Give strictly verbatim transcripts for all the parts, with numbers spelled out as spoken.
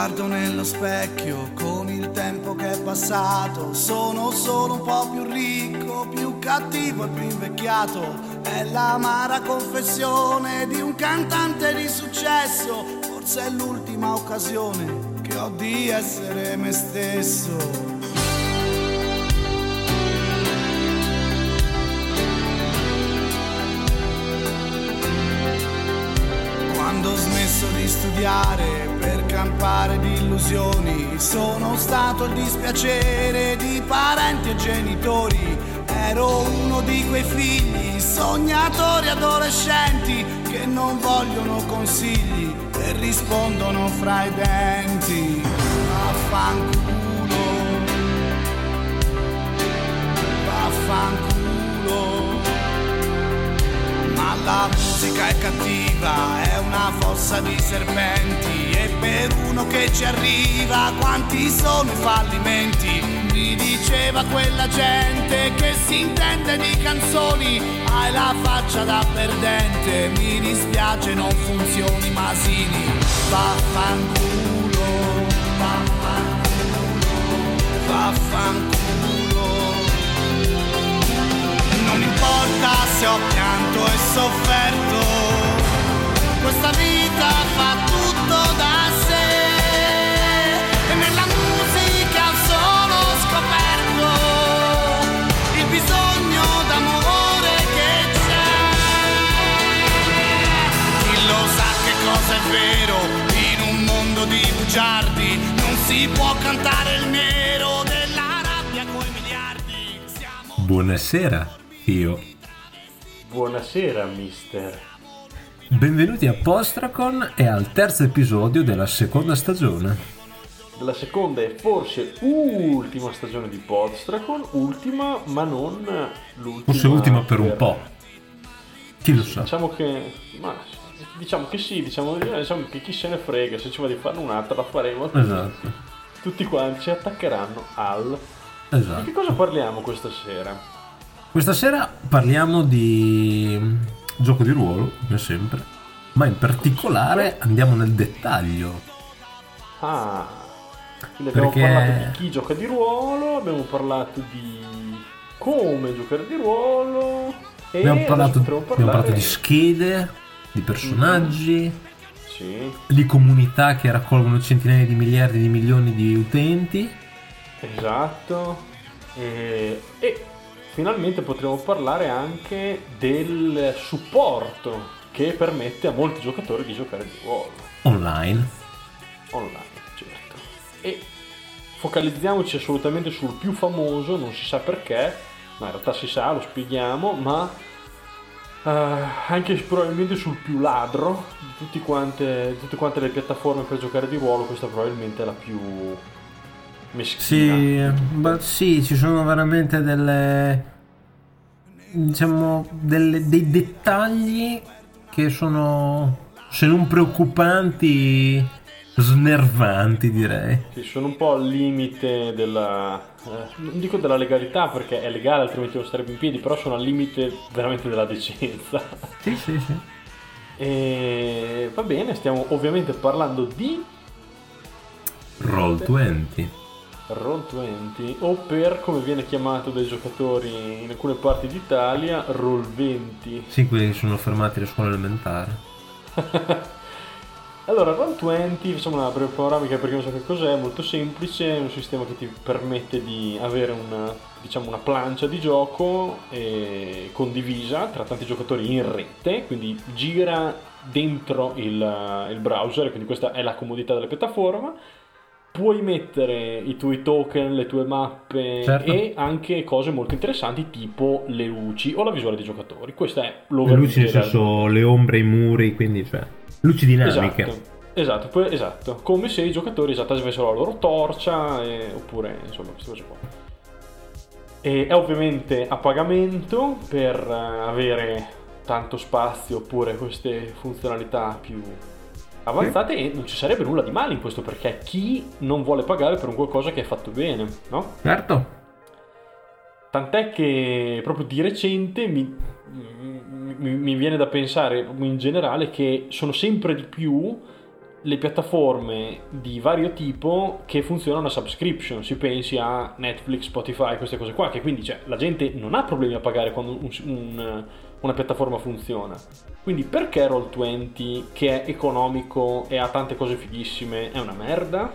guardo nello specchio, con il tempo che è passato sono solo un po' più ricco, più cattivo e più invecchiato. È l'amara confessione di un cantante di successo, forse è l'ultima occasione che ho di essere me stesso. Quando ho smesso di studiare per campare di illusioni, sono stato il dispiacere di parenti e genitori. Ero uno di quei figli, sognatori adolescenti, che non vogliono consigli e rispondono fra i denti. Vaffanculo, vaffanculo. Ma la musica è cattiva, è una fossa di serpenti, e per uno che ci arriva quanti sono i fallimenti. Mi diceva quella gente che si intende di canzoni: hai la faccia da perdente, mi dispiace non funzioni. Masini, vaffanculo, vaffanculo, vaffanculo. Non importa se ho pianto e sofferto, questa vita fa tutto da sé, e nella musica ho solo scoperto il bisogno d'amore che c'è. Chi lo sa che cosa è vero, in un mondo di bugiardi non si può cantare il nero della rabbia coi miliardi. Siamo... Buonasera. Io. Buonasera mister. Benvenuti a Postracon e al terzo episodio della seconda stagione. Della seconda e forse ultima stagione di Postracon, ultima ma non l'ultima. Forse ultima per, per... un po'. Chi lo sa? Diciamo che ma diciamo che sì, diciamo, diciamo che chi se ne frega, se ci va di farne un'altra la faremo. Tutti, esatto. Tutti quanti ci attaccheranno al. Esatto. Di che cosa parliamo questa sera? Questa sera parliamo di gioco di ruolo, come sempre, ma in particolare andiamo nel dettaglio. Ah, quindi abbiamo Perché... parlato di chi gioca di ruolo, abbiamo parlato di come giocare di ruolo, e abbiamo parlato, abbiamo parlato di schede, di personaggi, sì. Di comunità che raccolgono centinaia di miliardi di milioni di utenti. Esatto, e... e... finalmente potremo parlare anche del supporto che permette a molti giocatori di giocare di ruolo. Online. Online, certo. E focalizziamoci assolutamente sul più famoso, non si sa perché, ma in realtà si sa, lo spieghiamo, ma uh, anche probabilmente sul più ladro di tutti quante, tutte quante le piattaforme per giocare di ruolo. Questa probabilmente è la più... Sì, sì, ci sono veramente delle, diciamo, delle, dei dettagli che sono, se non preoccupanti, snervanti, direi. Sì, sono un po' al limite della, eh, non dico della legalità perché è legale, altrimenti non starebbe in piedi, però sono al limite veramente della decenza. Sì, sì, sì. E va bene, stiamo ovviamente parlando di Roll venti. Roll venti, o per come viene chiamato dai giocatori in alcune parti d'Italia, Roll venti. Sì, quelli che sono fermati alle scuole elementari. Allora, Roll venti, facciamo una breve panoramica perché non so che cos'è, è molto semplice, è un sistema che ti permette di avere una, diciamo, una plancia di gioco eh, condivisa tra tanti giocatori in rete, quindi gira dentro il, il browser, quindi questa è la comodità della piattaforma. Puoi mettere i tuoi token, le tue mappe, certo. E anche cose molto interessanti tipo le luci o la visuale dei giocatori. Questa è l'overview. Le luci nel senso le ombre, i muri, quindi cioè luci dinamiche. Esatto. Esatto, poi, esatto. Come se i giocatori esatto avessero la loro torcia e, oppure insomma queste cose qua. E è ovviamente a pagamento per avere tanto spazio oppure queste funzionalità più avanzate, sì. E non ci sarebbe nulla di male in questo, perché chi non vuole pagare per un qualcosa che è fatto bene, no? Certo. Tant'è che proprio di recente mi, mi, mi viene da pensare in generale che sono sempre di più le piattaforme di vario tipo che funzionano a subscription, si pensi a Netflix, Spotify, queste cose qua, che quindi cioè, la gente non ha problemi a pagare quando un, un, una piattaforma funziona. Quindi perché Roll venti, che è economico e ha tante cose fighissime, è una merda?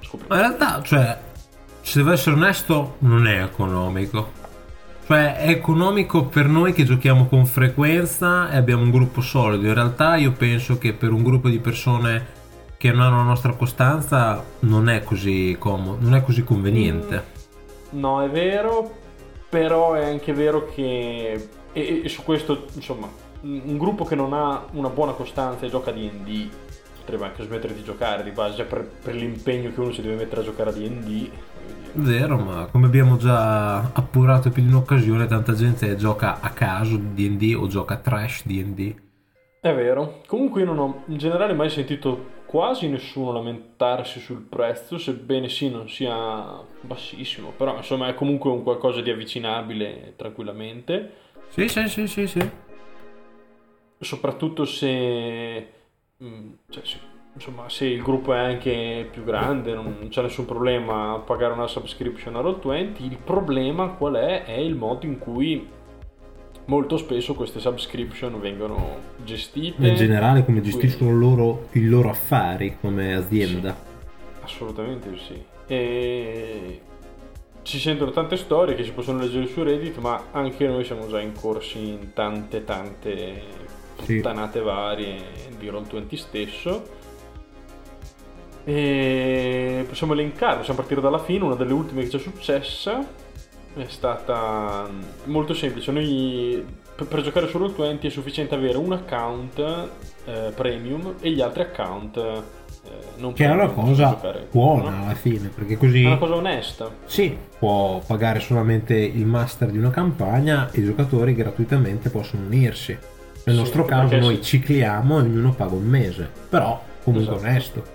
Scopriamo. In realtà, cioè, se devo essere onesto, non è economico. Cioè è economico per noi che giochiamo con frequenza e abbiamo un gruppo solido. In realtà io penso che per un gruppo di persone che non hanno la nostra costanza non è così comodo, non è così conveniente. Mm, no, è vero, però è anche vero che e, e su questo, insomma, un gruppo che non ha una buona costanza e gioca a D and D potrebbe anche smettere di giocare di base, già per, per l'impegno che uno si deve mettere a giocare a D and D. Vero, ma come abbiamo già appurato più di un'occasione, tanta gente gioca a caso di D and D o gioca trash D and D. È vero. Comunque io non ho in generale mai sentito quasi nessuno lamentarsi sul prezzo, sebbene sì non sia bassissimo, però insomma è comunque un qualcosa di avvicinabile tranquillamente. Sì, sì, sì, sì, sì. Soprattutto se... Cioè, sì. Insomma, se il gruppo è anche più grande, non c'è nessun problema a pagare una subscription a Roll venti. Il problema qual è? È il modo in cui molto spesso queste subscription vengono gestite. In generale, come gestiscono cui... loro i loro affari come azienda. Sì, assolutamente sì. E ci sentono tante storie che si possono leggere su Reddit, ma anche noi siamo già incorsi in tante tante puttanate sì. varie di Roll venti stesso. E possiamo elencare, possiamo partire dalla fine. Una delle ultime che ci è successa è stata molto semplice. Noi per giocare su Roll venti è sufficiente avere un account eh, premium e gli altri account eh, non che è una cosa buona, no? Alla fine, perché così è una cosa onesta. Sì, può pagare solamente il master di una campagna e i giocatori gratuitamente possono unirsi. Nel sì, nostro caso noi sì. cicliamo e ognuno paga un mese, però comunque esatto. onesto.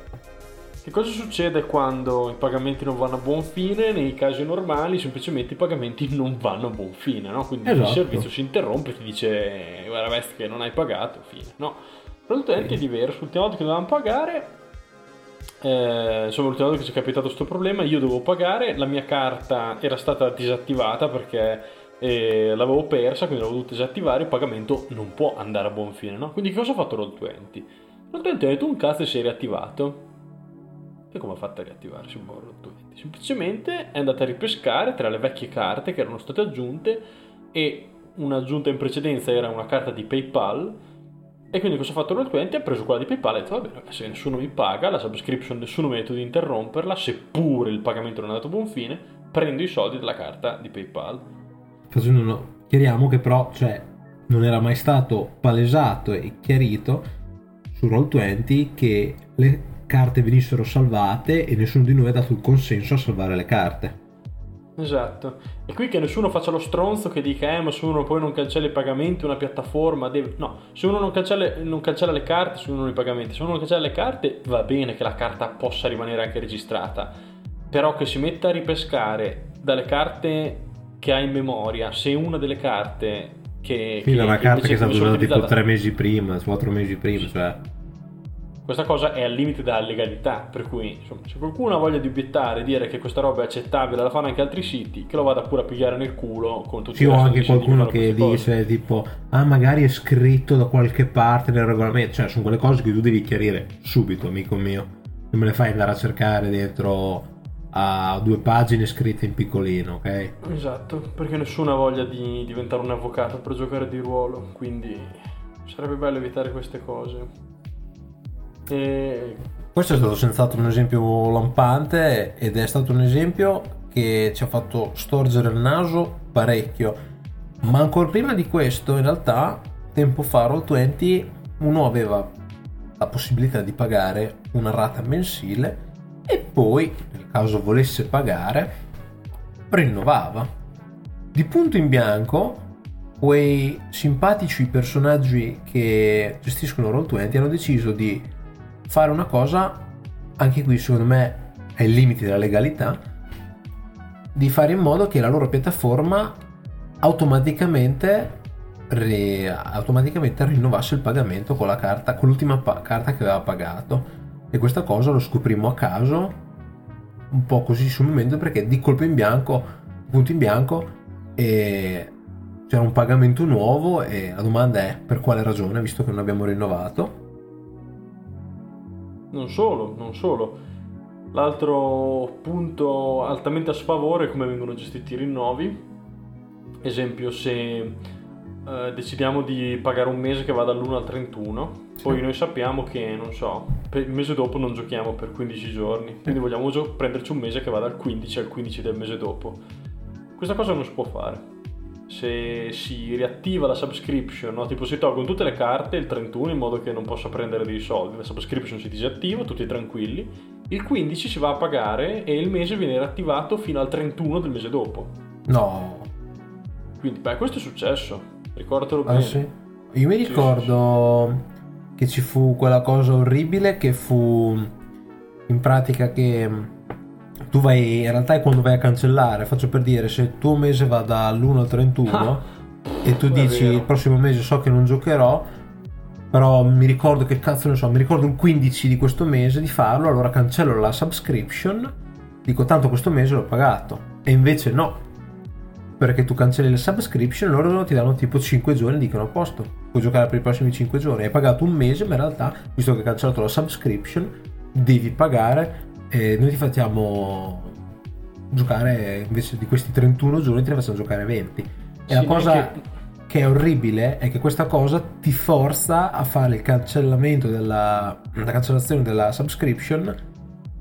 Che cosa succede quando i pagamenti non vanno a buon fine? Nei casi normali semplicemente i pagamenti non vanno a buon fine, no? Quindi esatto. il servizio si interrompe e ti dice guarda vesti che non hai pagato, fine. No, l'utente sì. è diverso. L'ultima volta che dovevamo pagare, eh, insomma l'ultima volta che ci è capitato questo problema, io dovevo pagare, la mia carta era stata disattivata perché eh, l'avevo persa, quindi l'avevo dovuta disattivare, il pagamento non può andare a buon fine, no? Quindi che cosa ha fatto Roll venti? Roll venti ha detto un cazzo e si è riattivato. E come ha fatto a riattivarsi un po' Roll venti? Semplicemente è andata a ripescare tra le vecchie carte che erano state aggiunte, e un'aggiunta in precedenza era una carta di PayPal, e quindi cosa ha fatto Roll venti? Ha preso quella di PayPal e ha detto va bene, se nessuno mi paga la subscription, nessuno mi ha detto di interromperla, seppure il pagamento non è andato a buon fine, prendo i soldi della carta di PayPal. Facendo uno, chiariamo che però cioè non era mai stato palesato e chiarito su Roll venti che le carte venissero salvate e nessuno di noi ha dato il consenso a salvare le carte. Esatto. E qui che nessuno faccia lo stronzo che dica eh ma se uno poi non cancella i pagamenti una piattaforma deve... No, se uno non cancella, non cancella le carte, se uno non i pagamenti, se uno non cancella le carte va bene che la carta possa rimanere anche registrata, però che si metta a ripescare dalle carte che ha in memoria se una delle carte che... Sì, che, una che carta che è stata usata tipo tre mesi prima, quattro mesi prima, sì. cioè... Questa cosa è al limite della legalità, per cui insomma, se qualcuno ha voglia di obiettare e dire che questa roba è accettabile, la fanno anche altri siti, che lo vada pure a pigliare nel culo con tutti. Sì, o anche qualcuno che dice cose. Tipo ah magari è scritto da qualche parte nel regolamento, cioè sono quelle cose che tu devi chiarire subito, amico mio, non me le fai andare a cercare dentro a due pagine scritte in piccolino, ok? Esatto, perché nessuno ha voglia di diventare un avvocato per giocare di ruolo, quindi sarebbe bello evitare queste cose. E... questo è stato senz'altro un esempio lampante ed è stato un esempio che ci ha fatto storgere il naso parecchio, ma ancora prima di questo in realtà tempo fa Roll venti uno aveva la possibilità di pagare una rata mensile e poi nel caso volesse pagare rinnovava di punto in bianco. Quei simpatici personaggi che gestiscono Roll venti hanno deciso di fare una cosa, anche qui secondo me è il limite della legalità, di fare in modo che la loro piattaforma automaticamente, re, automaticamente rinnovasse il pagamento con la carta, con l'ultima pa- carta che aveva pagato. E questa cosa lo scoprimmo a caso, un po' così sul momento, perché di colpo in bianco, punto in bianco, e c'era un pagamento nuovo e la domanda è per quale ragione, visto che non abbiamo rinnovato. Non solo, non solo. L'altro punto altamente a sfavore è come vengono gestiti i rinnovi. Esempio, se eh, decidiamo di pagare un mese che va dall'uno al trentuno, sì, poi noi sappiamo che, non so, per il mese dopo non giochiamo per quindici giorni, sì, quindi vogliamo gio- prenderci un mese che va dal quindici al quindici del mese dopo. Questa cosa non si può fare. Se si riattiva la subscription, no? Tipo si tolgono tutte le carte il trentuno in modo che non possa prendere dei soldi, la subscription si disattiva, tutti tranquilli, il quindici si va a pagare e il mese viene riattivato fino al trentuno del mese dopo. No. Quindi beh, questo è successo, ricordatelo bene. Ah, sì. Io mi ricordo sì, sì, sì. che ci fu quella cosa orribile che fu in pratica che... tu vai, in realtà è quando vai a cancellare, faccio per dire, se il tuo mese va dall'uno al trentuno ah, e tu dici il prossimo mese so che non giocherò, però mi ricordo che cazzo ne so, mi ricordo il quindici di questo mese di farlo, allora cancello la subscription, dico tanto questo mese l'ho pagato, e invece no, perché tu cancelli la subscription, loro ti danno tipo cinque giorni e dicono a posto, puoi giocare per i prossimi cinque giorni, hai pagato un mese ma in realtà, visto che hai cancellato la subscription, devi pagare. E noi ti facciamo giocare invece di questi trentuno giorni, te ne facciamo giocare venti. E sì, la cosa che... che è orribile è che questa cosa ti forza a fare il cancellamento della la cancellazione della subscription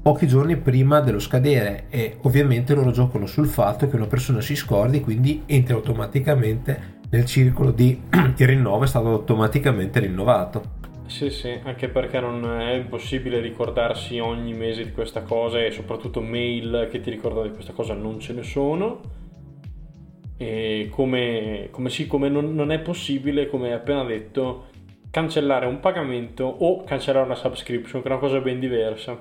pochi giorni prima dello scadere, e ovviamente loro giocano sul fatto che una persona si scordi, quindi entra automaticamente nel circolo di il rinnovo è stato automaticamente rinnovato. Sì, sì, anche perché non è impossibile ricordarsi ogni mese di questa cosa, e soprattutto mail che ti ricordano di questa cosa non ce ne sono. E come, come sì, come non, non è possibile, come appena detto, cancellare un pagamento o cancellare una subscription, che è una cosa ben diversa.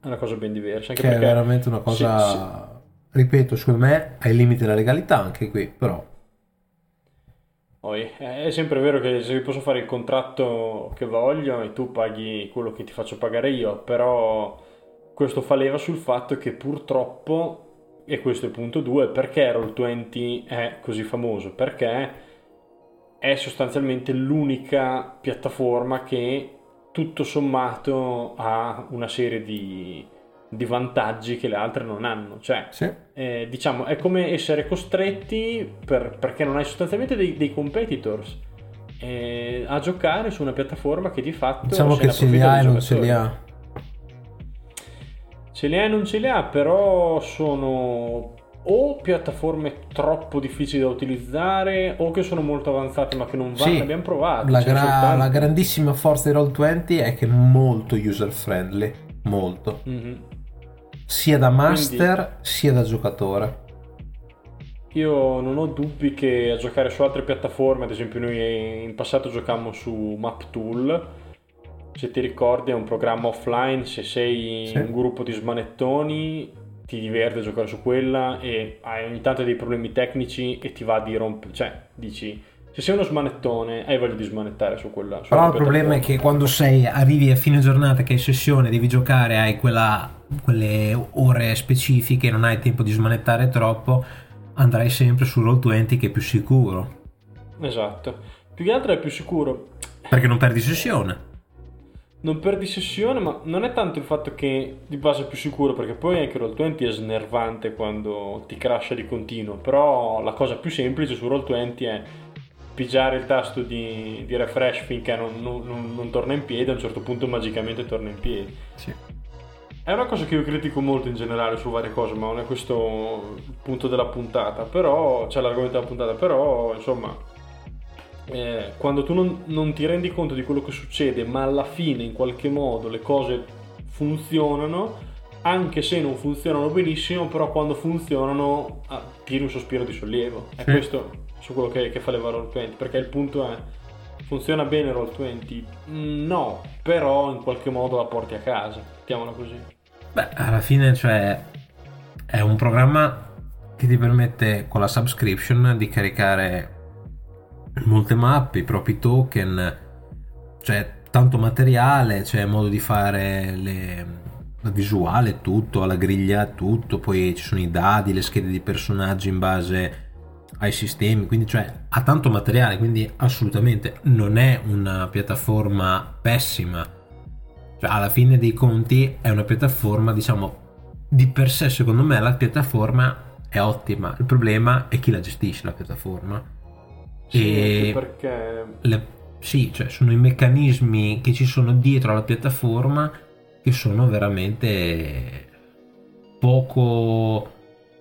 È una cosa ben diversa. Anche che perché è veramente una cosa, sì, sì. ripeto, secondo me è il limite della legalità anche qui, però... È sempre vero che se posso fare il contratto che voglio e tu paghi quello che ti faccio pagare io, però questo fa leva sul fatto che purtroppo, e questo è il punto due, perché Roll venti è così famoso? Perché è sostanzialmente l'unica piattaforma che tutto sommato ha una serie di, di vantaggi che le altre non hanno, cioè sì. eh, diciamo è come essere costretti per, perché non hai sostanzialmente dei, dei competitors eh, a giocare su una piattaforma che di fatto diciamo che ce li ha e non ce li ha ce li ha e non ce li ha però sono o piattaforme troppo difficili da utilizzare o che sono molto avanzate ma che non vanno, sì, abbiamo provato la, gra- soltanto... la grandissima forza di Roll venti è che è molto user friendly, molto mm-hmm. sia da master quindi, sia da giocatore. Io non ho dubbi che a giocare su altre piattaforme, ad esempio noi in passato giocammo su MapTool, se ti ricordi è un programma offline, se sei sì. in un gruppo di smanettoni ti diverte a giocare su quella e hai ogni tanto dei problemi tecnici e ti va di rompere, cioè dici se sei uno smanettone hai voglia di smanettare su quella su però il problema è che quando sei arrivi a fine giornata che hai sessione, devi giocare, hai quella, quelle ore specifiche, non hai tempo di smanettare troppo, andrai sempre su Roll venti che è più sicuro. Esatto, più che altro è più sicuro perché non perdi sessione non perdi sessione ma non è tanto il fatto che di base è più sicuro, perché poi anche Roll venti è snervante quando ti crasha di continuo, però la cosa più semplice su Roll venti è pigiare il tasto di, di refresh finché non, non, non torna in piedi, a un certo punto magicamente torna in piedi. Sì. È una cosa che io critico molto in generale su varie cose, ma non è questo il punto della puntata, però c'è cioè l'argomento della puntata, però insomma eh, quando tu non, non ti rendi conto di quello che succede, ma alla fine in qualche modo le cose funzionano, anche se non funzionano benissimo, però quando funzionano ah, tiri un sospiro di sollievo. Sì. È questo su quello che, che fa levare Roll venti, perché il punto è funziona bene Roll venti? No, però in qualche modo la porti a casa, mettiamola così. Beh, alla fine cioè è un programma che ti permette con la subscription di caricare molte mappe, i propri token, cioè tanto materiale, c'è cioè modo di fare le, la visuale, tutto, alla griglia, tutto, poi ci sono i dadi, le schede di personaggi in base ai sistemi, quindi cioè ha tanto materiale, quindi assolutamente non è una piattaforma pessima, cioè alla fine dei conti è una piattaforma, diciamo, di per sé secondo me la piattaforma è ottima, il problema è chi la gestisce la piattaforma. Sì, e perché le, sì, cioè sono i meccanismi che ci sono dietro alla piattaforma che sono veramente poco,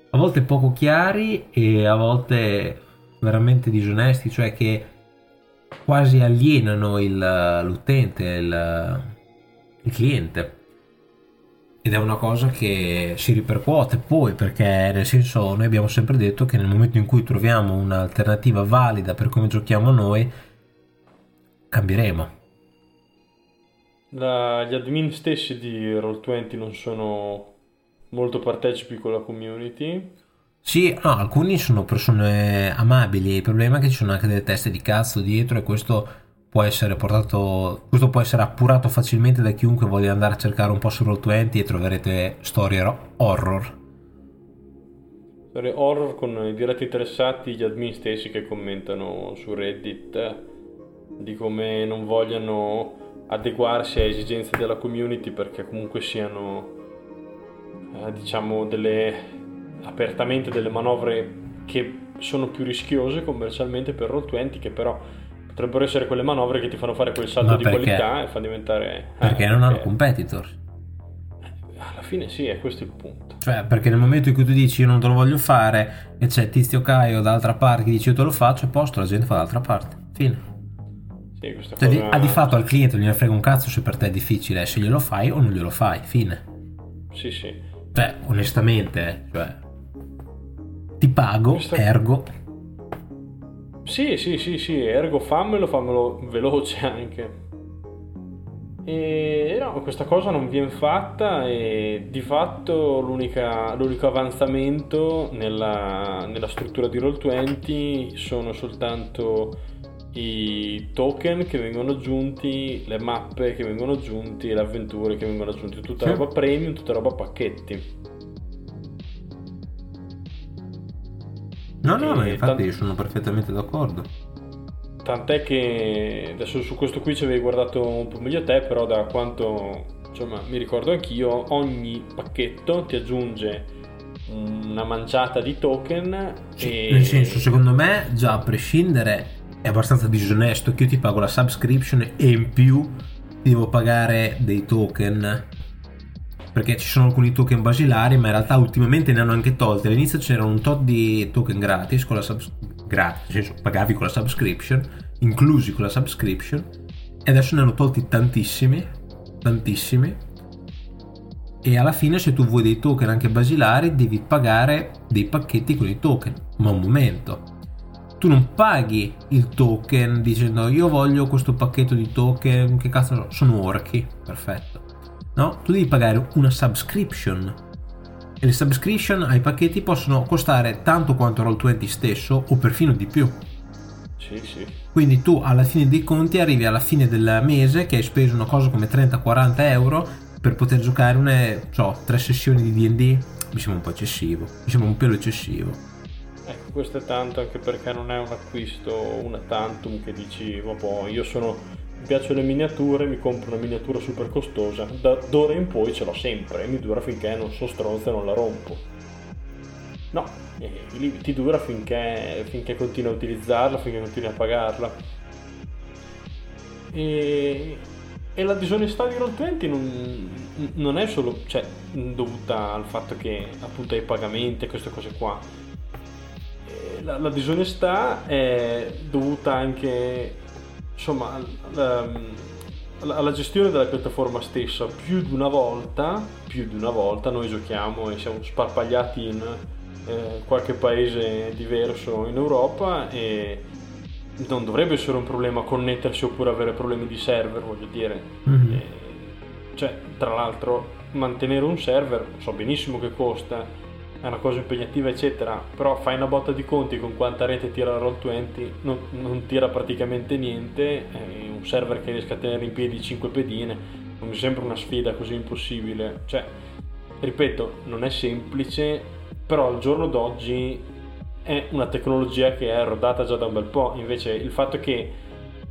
a volte poco chiari e a volte veramente disonesti, cioè che quasi alienano il, l'utente, il, il cliente, ed è una cosa che si ripercuote poi, perché nel senso noi abbiamo sempre detto che nel momento in cui troviamo un'alternativa valida per come giochiamo noi cambieremo. La, gli admin stessi di Roll venti non sono molto partecipi con la community? Sì, no, alcuni sono persone amabili, il problema è che ci sono anche delle teste di cazzo dietro e questo può essere portato, questo può essere appurato facilmente da chiunque voglia andare a cercare un po' su Roll venti e troverete storie horror. Storie horror con i diretti interessati, gli admin stessi che commentano su Reddit di come non vogliano adeguarsi alle esigenze della community perché comunque siano, eh, diciamo, delle apertamente delle manovre che sono più rischiose commercialmente per Roll venti, che però potrebbero essere quelle manovre che ti fanno fare quel salto di qualità e fa diventare... Perché eh, non hanno competitor. Alla fine sì, è questo il punto. Cioè, perché nel momento in cui tu dici io non te lo voglio fare e c'è Tizio Caio dall'altra parte che dice io te lo faccio, e posto, la gente fa dall'altra parte. Fine. Sì, questa cioè, cosa... di, di fatto al cliente non gliene frega un cazzo se per te è difficile, se glielo fai o non glielo fai. Fine. Sì, sì. Cioè, onestamente, cioè... Ti pago, questa... ergo... Sì, sì, sì, sì, ergo fammelo, fammelo veloce anche. E no, questa cosa non viene fatta e di fatto l'unica, l'unico avanzamento nella, nella struttura di Roll venti sono soltanto i token che vengono aggiunti, le mappe che vengono aggiunti, le avventure che vengono aggiunte, tutta roba premium, tutta roba pacchetti. No, no, ma infatti tant- io sono perfettamente d'accordo. Tant'è che adesso su questo qui ci avevi guardato un po' meglio te, però da quanto insomma mi ricordo anch'io, ogni pacchetto ti aggiunge una manciata di token. Sì, e... nel senso, secondo me, già a prescindere è abbastanza disonesto che io ti pago la subscription e in più ti devo pagare dei token. Perché ci sono alcuni token basilari, ma in realtà ultimamente ne hanno anche tolti. All'inizio c'era un tot di token gratis, con la subs- gratis, nel senso pagavi con la subscription, inclusi con la subscription, e adesso ne hanno tolti tantissimi, tantissimi, e alla fine se tu vuoi dei token anche basilari devi pagare dei pacchetti con i token. Ma un momento, tu non paghi il token dicendo io voglio questo pacchetto di token, che cazzo sono orchi, perfetto. No, tu devi pagare una subscription e le subscription ai pacchetti possono costare tanto quanto Roll venti stesso o perfino di più. Sì, sì. Quindi tu alla fine dei conti arrivi alla fine del mese che hai speso una cosa come trenta-quaranta euro per poter giocare une, so, tre sessioni di D and D. Mi sembra un po' eccessivo, mi sembra un pelo eccessivo. Ecco, questo è tanto anche perché non è un acquisto, una tantum che dici vabbè io sono... mi piacciono le miniature, mi compro una miniatura super costosa, da d'ora in poi ce l'ho sempre e mi dura finché non so stronza e non la rompo. No, eh, ti dura finché, finché continui a utilizzarla, finché continui a pagarla. E, e la disonestà di Roll venti non, non è solo, cioè, dovuta al fatto che appunto ai pagamenti e queste cose qua. La, la disonestà è dovuta anche, insomma, alla, alla gestione della piattaforma stessa. Più di una volta, più di una volta noi giochiamo e siamo sparpagliati in eh, qualche paese diverso in Europa e non dovrebbe essere un problema connettersi oppure avere problemi di server, voglio dire. Mm-hmm. E, cioè, tra l'altro, mantenere un server, so benissimo che costa, è una cosa impegnativa eccetera, però fai una botta di conti con quanta rete tira Roll venti, non, non tira praticamente niente, e un un server che riesca a tenere in piedi cinque pedine non mi sembra una sfida così impossibile. Cioè, ripeto, non è semplice, però al giorno d'oggi è una tecnologia che è rodata già da un bel po'. Invece il fatto che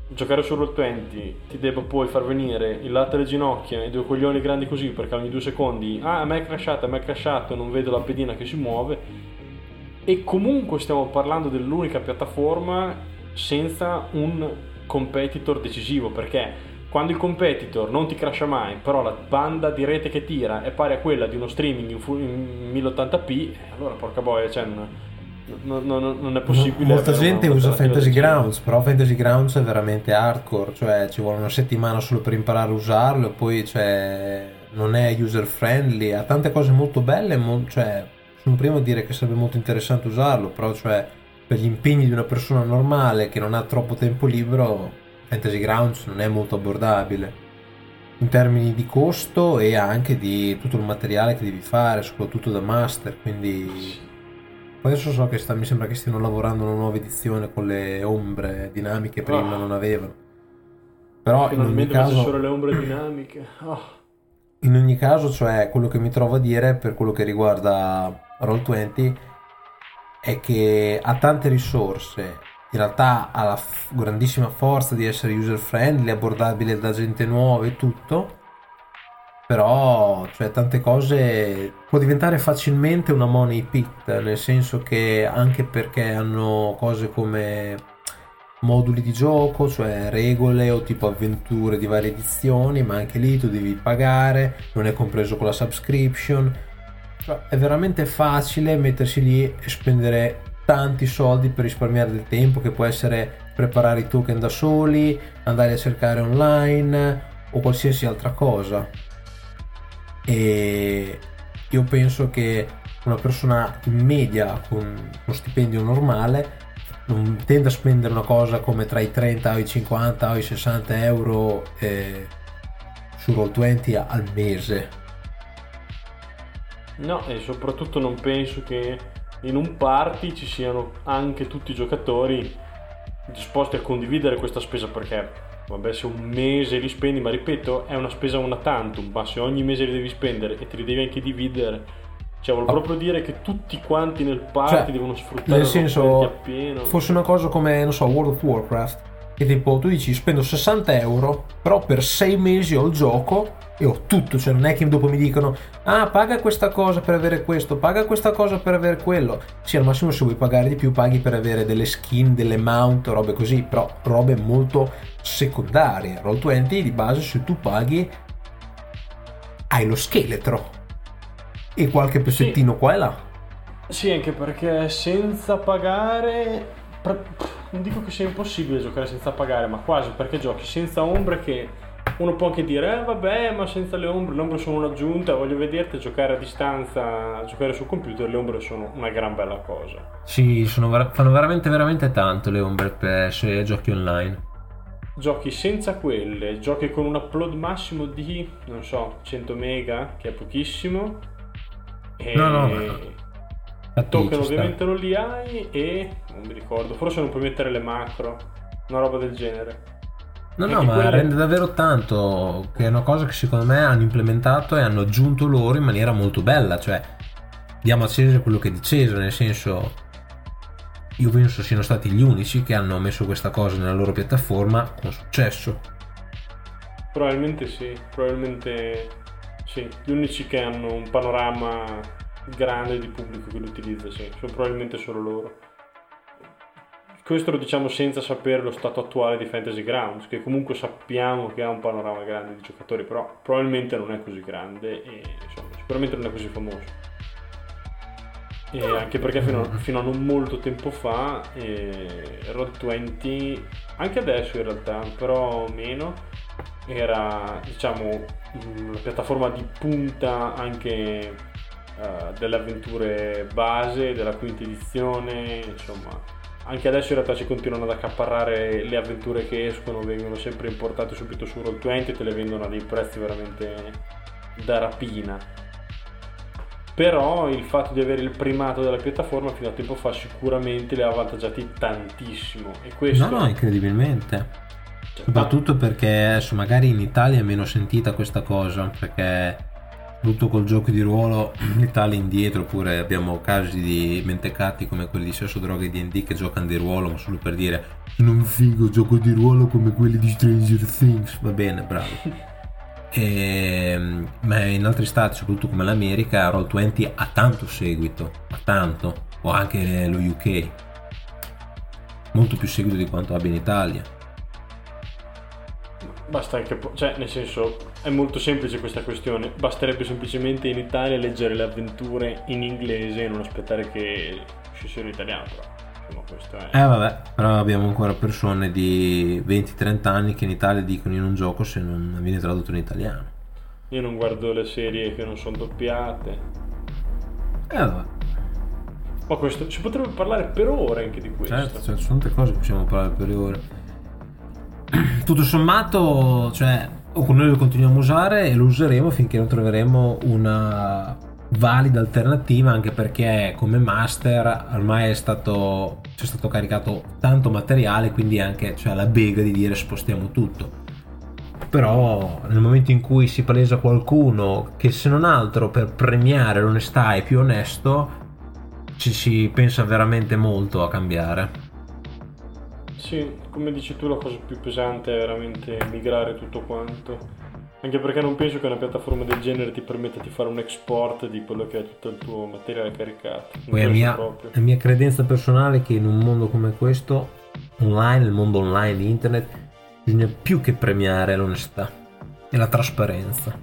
giocare su Roll venti ti debba poi far venire il latte alle ginocchia e due coglioni grandi così perché ogni due secondi ah a me è crashato, a me è crashato, non vedo la pedina che si muove, e comunque stiamo parlando dell'unica piattaforma senza un competitor decisivo, perché quando il competitor non ti crasha mai però la banda di rete che tira è pari a quella di uno streaming in mille ottanta p, allora porca boia, cioè non, non, non, non è possibile. Molta gente usa Fantasy Grounds, però Fantasy Grounds è veramente hardcore, cioè ci vuole una settimana solo per imparare a usarlo, e poi cioè, non è user friendly, ha tante cose molto belle, mo- cioè sono primo a dire che sarebbe molto interessante usarlo, però cioè per gli impegni di una persona normale che non ha troppo tempo libero, Fantasy Grounds non è molto abbordabile in termini di costo e anche di tutto il materiale che devi fare, soprattutto da master. Quindi poi adesso so che sta, mi sembra che stiano lavorando a una nuova edizione con le ombre dinamiche, prima oh. non avevano, però in ogni caso solo le ombre dinamiche. Oh. In ogni caso, cioè, quello che mi trovo a dire per quello che riguarda Roll venti è che ha tante risorse, in realtà ha la f- grandissima forza di essere user friendly, abbordabile da gente nuova e tutto, però cioè tante cose può diventare facilmente una money pit, nel senso che anche perché hanno cose come moduli di gioco, cioè regole o tipo avventure di varie edizioni, ma anche lì tu devi pagare, non è compreso con la subscription. È veramente facile mettersi lì e spendere tanti soldi per risparmiare del tempo, che può essere preparare i token da soli, andare a cercare online o qualsiasi altra cosa. E io penso che una persona in media con uno stipendio normale non tende a spendere una cosa come tra i trenta o i cinquanta o i sessanta euro eh, su Roll venti al mese. No, e soprattutto non penso che in un party ci siano anche tutti i giocatori disposti a condividere questa spesa, perché vabbè, se un mese li spendi, ma ripeto, è una spesa una tantum, ma se ogni mese li devi spendere e te li devi anche dividere, cioè vuol proprio dire che tutti quanti nel party, cioè, devono sfruttare, nel senso, appieno. Fosse una cosa come, non so, World of Warcraft, che tipo tu dici spendo sessanta euro però per sei mesi ho il gioco e ho tutto, cioè non è che dopo mi dicono ah paga questa cosa per avere questo, paga questa cosa per avere quello. Sì, al massimo se vuoi pagare di più paghi per avere delle skin, delle mount, robe così, però robe molto secondarie. Roll venti di base, se tu paghi hai lo scheletro e qualche pezzettino sì. qua e là. Sì, anche perché senza pagare non dico che sia impossibile giocare senza pagare, ma quasi, perché giochi senza ombre che uno può anche dire eh vabbè, ma senza le ombre, le ombre sono un'aggiunta, voglio vederti giocare a distanza, giocare sul computer, le ombre sono una gran bella cosa. Sì, sono, fanno veramente veramente tanto le ombre per se giochi online. Giochi senza quelle, giochi con un upload massimo di, non so, cento mega, che è pochissimo, e no no, no. Token ovviamente non li hai e non mi ricordo, forse non puoi mettere le macro, una roba del genere. No, no, ma quelle... rende davvero tanto, che è una cosa che secondo me hanno implementato e hanno aggiunto loro in maniera molto bella. Cioè, diamo a Cesare quello che è di Cesare, nel senso, io penso siano stati gli unici che hanno messo questa cosa nella loro piattaforma con successo. Probabilmente sì, probabilmente sì, gli unici che hanno un panorama grande di pubblico che lo utilizza, sì, sono probabilmente solo loro. Questo lo diciamo senza sapere lo stato attuale di Fantasy Grounds, che comunque sappiamo che ha un panorama grande di giocatori, però probabilmente non è così grande e insomma, sicuramente non è così famoso. E anche perché fino a, fino a non molto tempo fa eh, Roll venti, anche adesso in realtà, però meno, era diciamo la piattaforma di punta anche Uh, delle avventure base della quinta edizione. Insomma, anche adesso in realtà si continuano ad accaparrare le avventure che escono, vengono sempre importate subito su Roll venti e te le vendono a dei prezzi veramente da rapina. Però il fatto di avere il primato della piattaforma fino a tempo fa sicuramente le ha avvantaggiati tantissimo, e questo no no incredibilmente soprattutto perché adesso magari in Italia è meno sentita questa cosa, perché tutto col gioco di ruolo l'Italia è indietro, oppure abbiamo casi di mentecatti come quelli di Sesso, Droga e D and D che giocano di ruolo, ma solo per dire sono un figo, gioco di ruolo come quelli di Stranger Things, va bene, bravo. E, ma in altri stati, soprattutto come l'America, Roll twenty ha tanto seguito, ha tanto, o anche lo U K, molto più seguito di quanto abbia in Italia. Basta anche, cioè nel senso, è molto semplice questa questione, basterebbe semplicemente in Italia leggere le avventure in inglese e non aspettare che uscissero in italiano, però insomma questo è... Eh vabbè, però abbiamo ancora persone di venti trenta anni che in Italia dicono in un gioco se non viene tradotto in italiano. Io non guardo le serie che non sono doppiate. Eh vabbè. Ma questo, si potrebbe parlare per ore anche di questo. Certo, certo, sono tante cose che possiamo parlare per ore. Tutto sommato, cioè, noi lo continuiamo a usare e lo useremo finché non troveremo una valida alternativa, anche perché come master ormai è stato, c'è stato caricato tanto materiale, quindi anche, cioè, la bega di dire spostiamo tutto. Però nel momento in cui si palesa qualcuno che, se non altro per premiare l'onestà è più onesto, ci si pensa veramente molto a cambiare. Sì, come dici tu, la cosa più pesante è veramente migrare tutto quanto, anche perché non penso che una piattaforma del genere ti permetta di fare un export di quello che è tutto il tuo materiale caricato. Poi è mia, la mia credenza personale che in un mondo come questo, online, il mondo online, internet, bisogna più che premiare l'onestà e la trasparenza.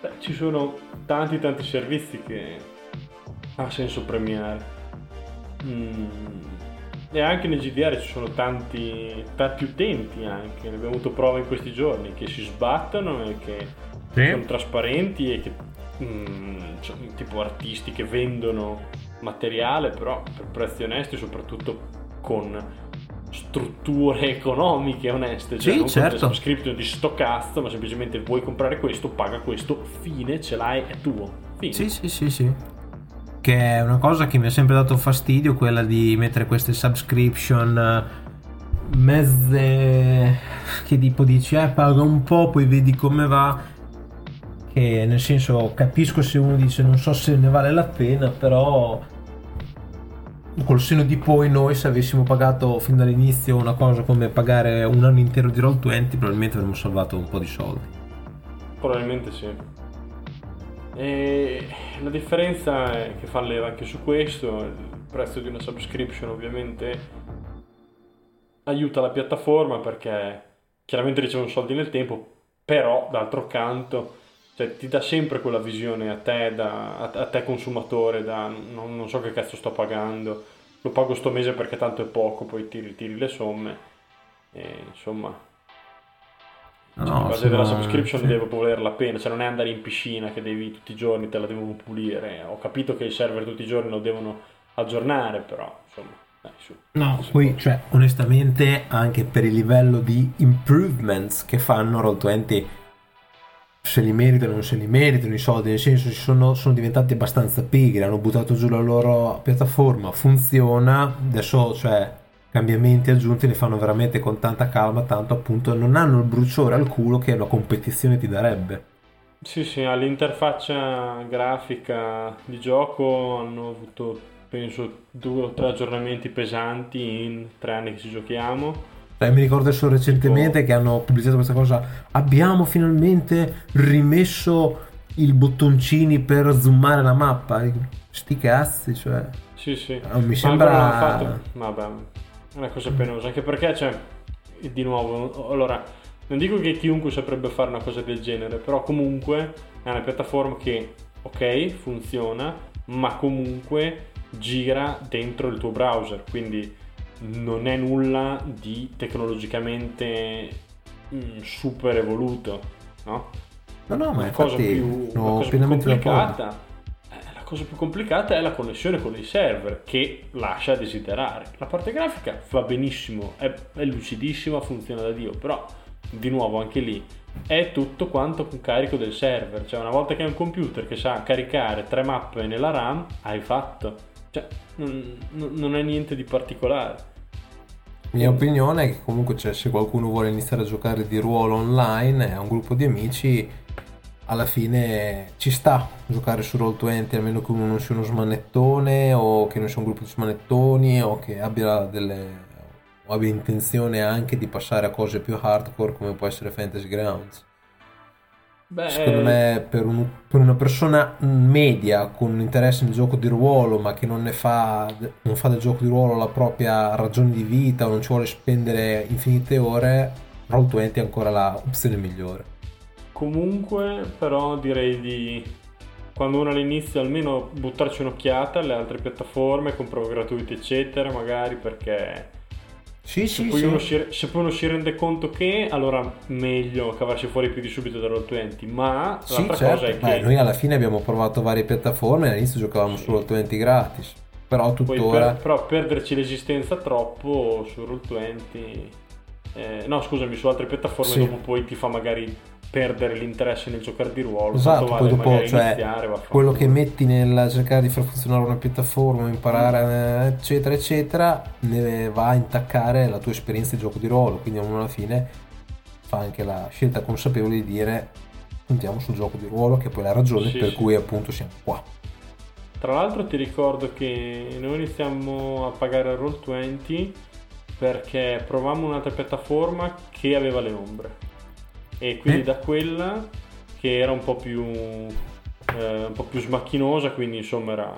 Beh, ci sono tanti tanti servizi che ha senso premiare. Mm. E anche nel G D R ci sono tanti, tanti utenti anche, ne abbiamo avuto prova in questi giorni, che si sbattono e che sì. sono trasparenti e che mh, sono tipo artisti che vendono materiale però per prezzi onesti, soprattutto con strutture economiche oneste, cioè sì, non certo. con description di sto cazzo, ma semplicemente vuoi comprare questo, paga questo, fine, ce l'hai, è tuo, fine. Sì, sì, sì, sì. Che è una cosa che mi ha sempre dato fastidio, quella di mettere queste subscription mezze, che tipo dici eh paga un po' poi vedi come va, che nel senso capisco se uno dice non so se ne vale la pena, però col senno di poi noi, se avessimo pagato fin dall'inizio una cosa come pagare un anno intero di Roll twenty, probabilmente avremmo salvato un po' di soldi, probabilmente sì. E la differenza è che fa leva anche su questo, il prezzo di una subscription ovviamente aiuta la piattaforma perché chiaramente ricevono soldi nel tempo, però d'altro canto, cioè, ti dà sempre quella visione a te, da, a, a te consumatore, da non, non so che cazzo sto pagando, lo pago sto mese perché tanto è poco, poi ti ritiri le somme e insomma... Cioè, no, la base della subscription sì. deve valer la pena, cioè non è andare in piscina che devi tutti i giorni, te la devono pulire. Ho capito che i server tutti i giorni lo devono aggiornare, però insomma dai, su. No, poi cioè onestamente anche per il livello di improvements che fanno Roll twenty, se li meritano o non se li meritano i soldi, nel senso ci sono, sono diventati abbastanza pigri, hanno buttato giù la loro piattaforma, funziona adesso, cioè cambiamenti aggiunti li fanno veramente con tanta calma, tanto appunto non hanno il bruciore al culo che una competizione ti darebbe. Sì sì, all'interfaccia grafica di gioco hanno avuto penso due o tre aggiornamenti pesanti in tre anni che ci giochiamo. Eh, mi ricordo adesso recentemente tipo... che hanno pubblicato questa cosa, abbiamo finalmente rimesso i bottoncini per zoomare la mappa, sti cazzi, cioè sì sì non mi sembra fatto... vabbè è una cosa penosa, anche perché cioè di nuovo, allora non dico che chiunque saprebbe fare una cosa del genere, però comunque è una piattaforma che ok funziona, ma comunque gira dentro il tuo browser, quindi non è nulla di tecnologicamente mh, super evoluto, no? No no, ma è infatti cosa più, no, cosa più complicata cosa più complicata è la connessione con i server, che lascia a desiderare. La parte grafica va benissimo, è, è lucidissima, funziona da Dio, però di nuovo anche lì è tutto quanto con carico del server, cioè una volta che hai un computer che sa caricare tre mappe nella RAM hai fatto, cioè non, non è niente di particolare. mia opinione è che comunque, cioè, se qualcuno vuole iniziare a giocare di ruolo online a un gruppo di amici, alla fine ci sta giocare su Roll venti, almeno che uno non sia uno smanettone, o che non sia un gruppo di smanettoni, o che abbia delle o abbia intenzione anche di passare a cose più hardcore come può essere Fantasy Grounds. Beh... secondo me per, un, per una persona media con un interesse nel gioco di ruolo, ma che non ne fa non fa del gioco di ruolo la propria ragione di vita, o non ci vuole spendere infinite ore, Roll venti è ancora l'opzione migliore. Comunque però direi di, quando uno all'inizio, almeno buttarci un'occhiata alle altre piattaforme con prove gratuite eccetera, magari, perché Sì, se, sì, poi sì. Uno si, se poi uno si rende conto che, allora meglio cavarci fuori più di subito da Roll venti. Ma sì, l'altra certo. cosa è Beh, che noi alla fine abbiamo provato varie piattaforme, all'inizio giocavamo sì. su Roll venti gratis, però tuttora per, però perderci l'esistenza troppo su Roll venti, eh, no scusami, su altre piattaforme sì. dopo poi ti fa magari perdere l'interesse nel giocare di ruolo. Esatto, vale poi dopo, cioè, iniziare, quello che metti nel cercare di far funzionare una piattaforma, imparare mm. eccetera eccetera, ne va a intaccare la tua esperienza di gioco di ruolo, quindi uno alla fine fa anche la scelta consapevole di dire puntiamo sul gioco di ruolo, che è poi la ragione sì, per sì. cui appunto siamo qua. Tra l'altro ti ricordo che noi iniziamo a pagare Roll venti perché provammo un'altra piattaforma che aveva le ombre, e quindi eh? da quella che era un po' più eh, un po' più smacchinosa, quindi insomma era,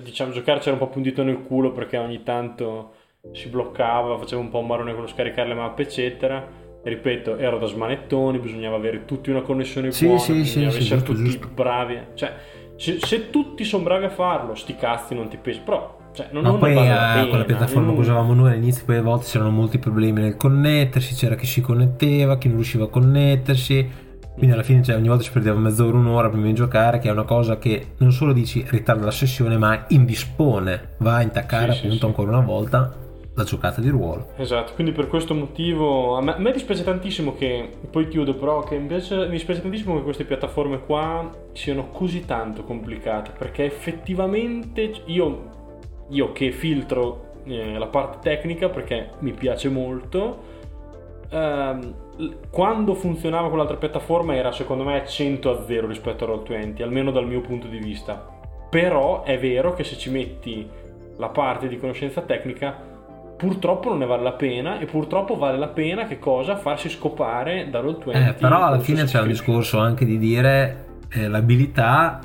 diciamo, giocare c'era un po' più un dito nel culo, perché ogni tanto si bloccava, faceva un po' un marrone con lo scaricare le mappe eccetera, e ripeto, era da smanettoni, bisognava avere tutti una connessione sì, buona, sì, bisognava sì, essere sì, tutti giusto. bravi, cioè se, se tutti sono bravi a farlo, sti cazzi non ti pesa, però cioè, non ma non poi eh, con la piattaforma che usavamo noi all'inizio, poi a volte c'erano molti problemi nel connettersi, c'era chi si connetteva, chi non riusciva a connettersi, quindi alla fine, cioè, ogni volta ci perdeva mezz'ora, un'ora prima di giocare, che è una cosa che non solo dici ritarda la sessione, ma indispone, va a intaccare sì, appunto sì, ancora sì. una volta la giocata di ruolo. Esatto, quindi per questo motivo a me, a me dispiace tantissimo che, poi chiudo però, che invece mi dispiace tantissimo che queste piattaforme qua siano così tanto complicate, perché effettivamente io Io che filtro eh, la parte tecnica perché mi piace molto, ehm, quando funzionava con l'altra piattaforma era secondo me cento a zero rispetto a Roll venti, almeno dal mio punto di vista. Però è vero che se ci metti la parte di conoscenza tecnica purtroppo non ne vale la pena, e purtroppo vale la pena che cosa? Farsi scopare da Roll venti. Eh, però alla fine c'è un discorso anche di dire eh, l'abilità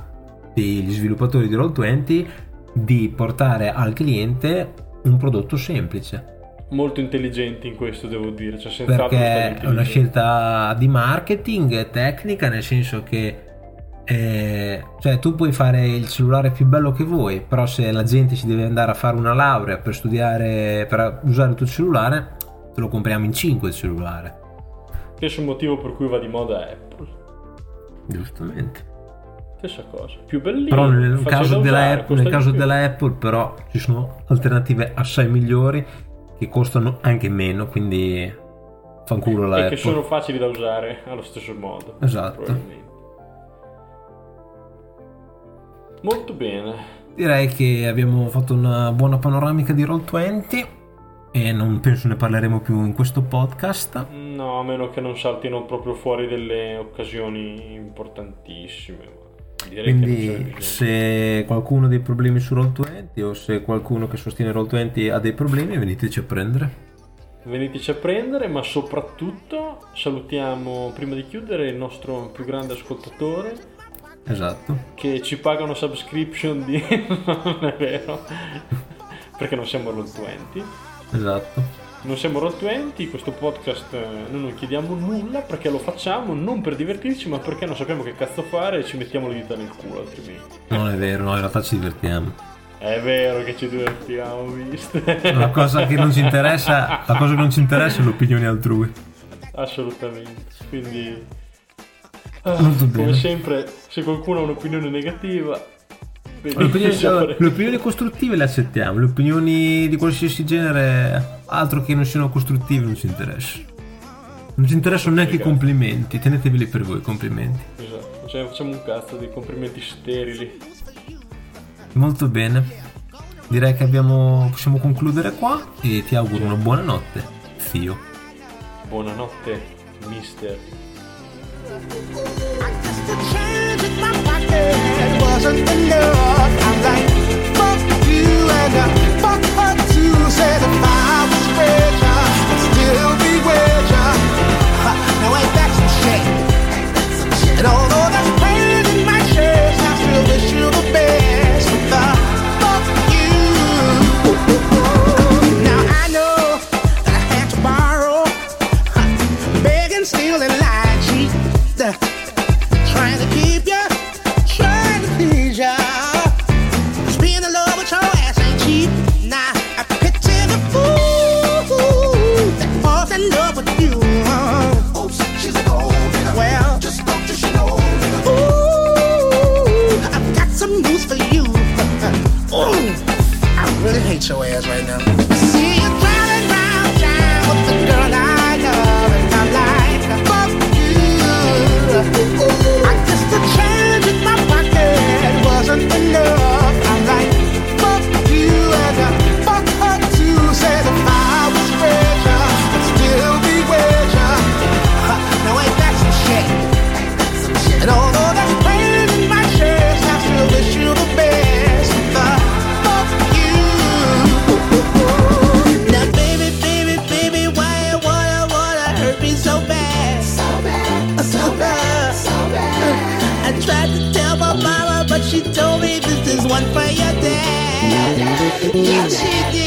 degli sviluppatori di Roll venti di portare al cliente un prodotto semplice. Molto intelligenti in questo, devo dire, cioè, senz'altro, perché è una scelta di marketing tecnica, nel senso che eh, cioè tu puoi fare il cellulare più bello che vuoi, però se la gente si deve andare a fare una laurea per studiare, per usare il tuo cellulare, te lo compriamo in cinque il cellulare. Stesso motivo per cui va di moda Apple. Giustamente. Stessa cosa, più bellino, però nel caso, della, usare, Apple, nel caso della Apple però ci sono alternative assai migliori che costano anche meno, quindi fanculo la e Apple, che sono facili da usare allo stesso modo. Esatto, molto bene, direi che abbiamo fatto una buona panoramica di Roll venti e non penso ne parleremo più in questo podcast. No, a meno che non saltino proprio fuori delle occasioni importantissime. Direi, quindi se qualcuno ha dei problemi su Roll venti, o se qualcuno che sostiene Roll venti ha dei problemi, veniteci a prendere veniteci a prendere ma soprattutto salutiamo, prima di chiudere, il nostro più grande ascoltatore, esatto, che ci paga una subscription di non è vero perché non siamo Roll venti, esatto, non siamo Roll venti, questo podcast noi non chiediamo nulla perché lo facciamo non per divertirci, ma perché non sappiamo che cazzo fare e ci mettiamo le dita nel culo, altrimenti. Non è vero, no, in realtà ci divertiamo. È vero che ci divertiamo, visto? La cosa che non ci interessa, la cosa che non ci interessa è l'opinione altrui. Assolutamente, quindi ah, come sempre, se qualcuno ha un'opinione negativa, L'opinione, l'opinione costruttive le accettiamo, le opinioni di qualsiasi genere, altro che non siano costruttive, non ci interessa. Non ci interessano neanche i complimenti, teneteveli per voi i complimenti. Esatto, cioè facciamo un cazzo dei complimenti sterili. Molto bene. direi che abbiamo, possiamo concludere qua e ti auguro una buona notte, zio. Buonanotte, mister. And although there's pain in my chest, I still wish you the best with a fuck you. Now I know that I had to borrow, beg and steal and lie, cheat, trying to keep ya, trying to please ya. 'Cause being in love with your ass ain't cheap. Now I picture the fool that falls in love with you. Oh, she's a gold digger. Well. I really hate your ass right now. See you driving round town with the girl I love, and I'm like, fuck you. I just the change in my pocket wasn't enough. I'm like, fuck you, and I fuck her too. Said if I was richer, I'd still be richer. Now ain't that some shit? And although that's pain in my chest, I still wish you the best. Tried to tell my mama, but she told me this is one for your dad. Yeah, she did.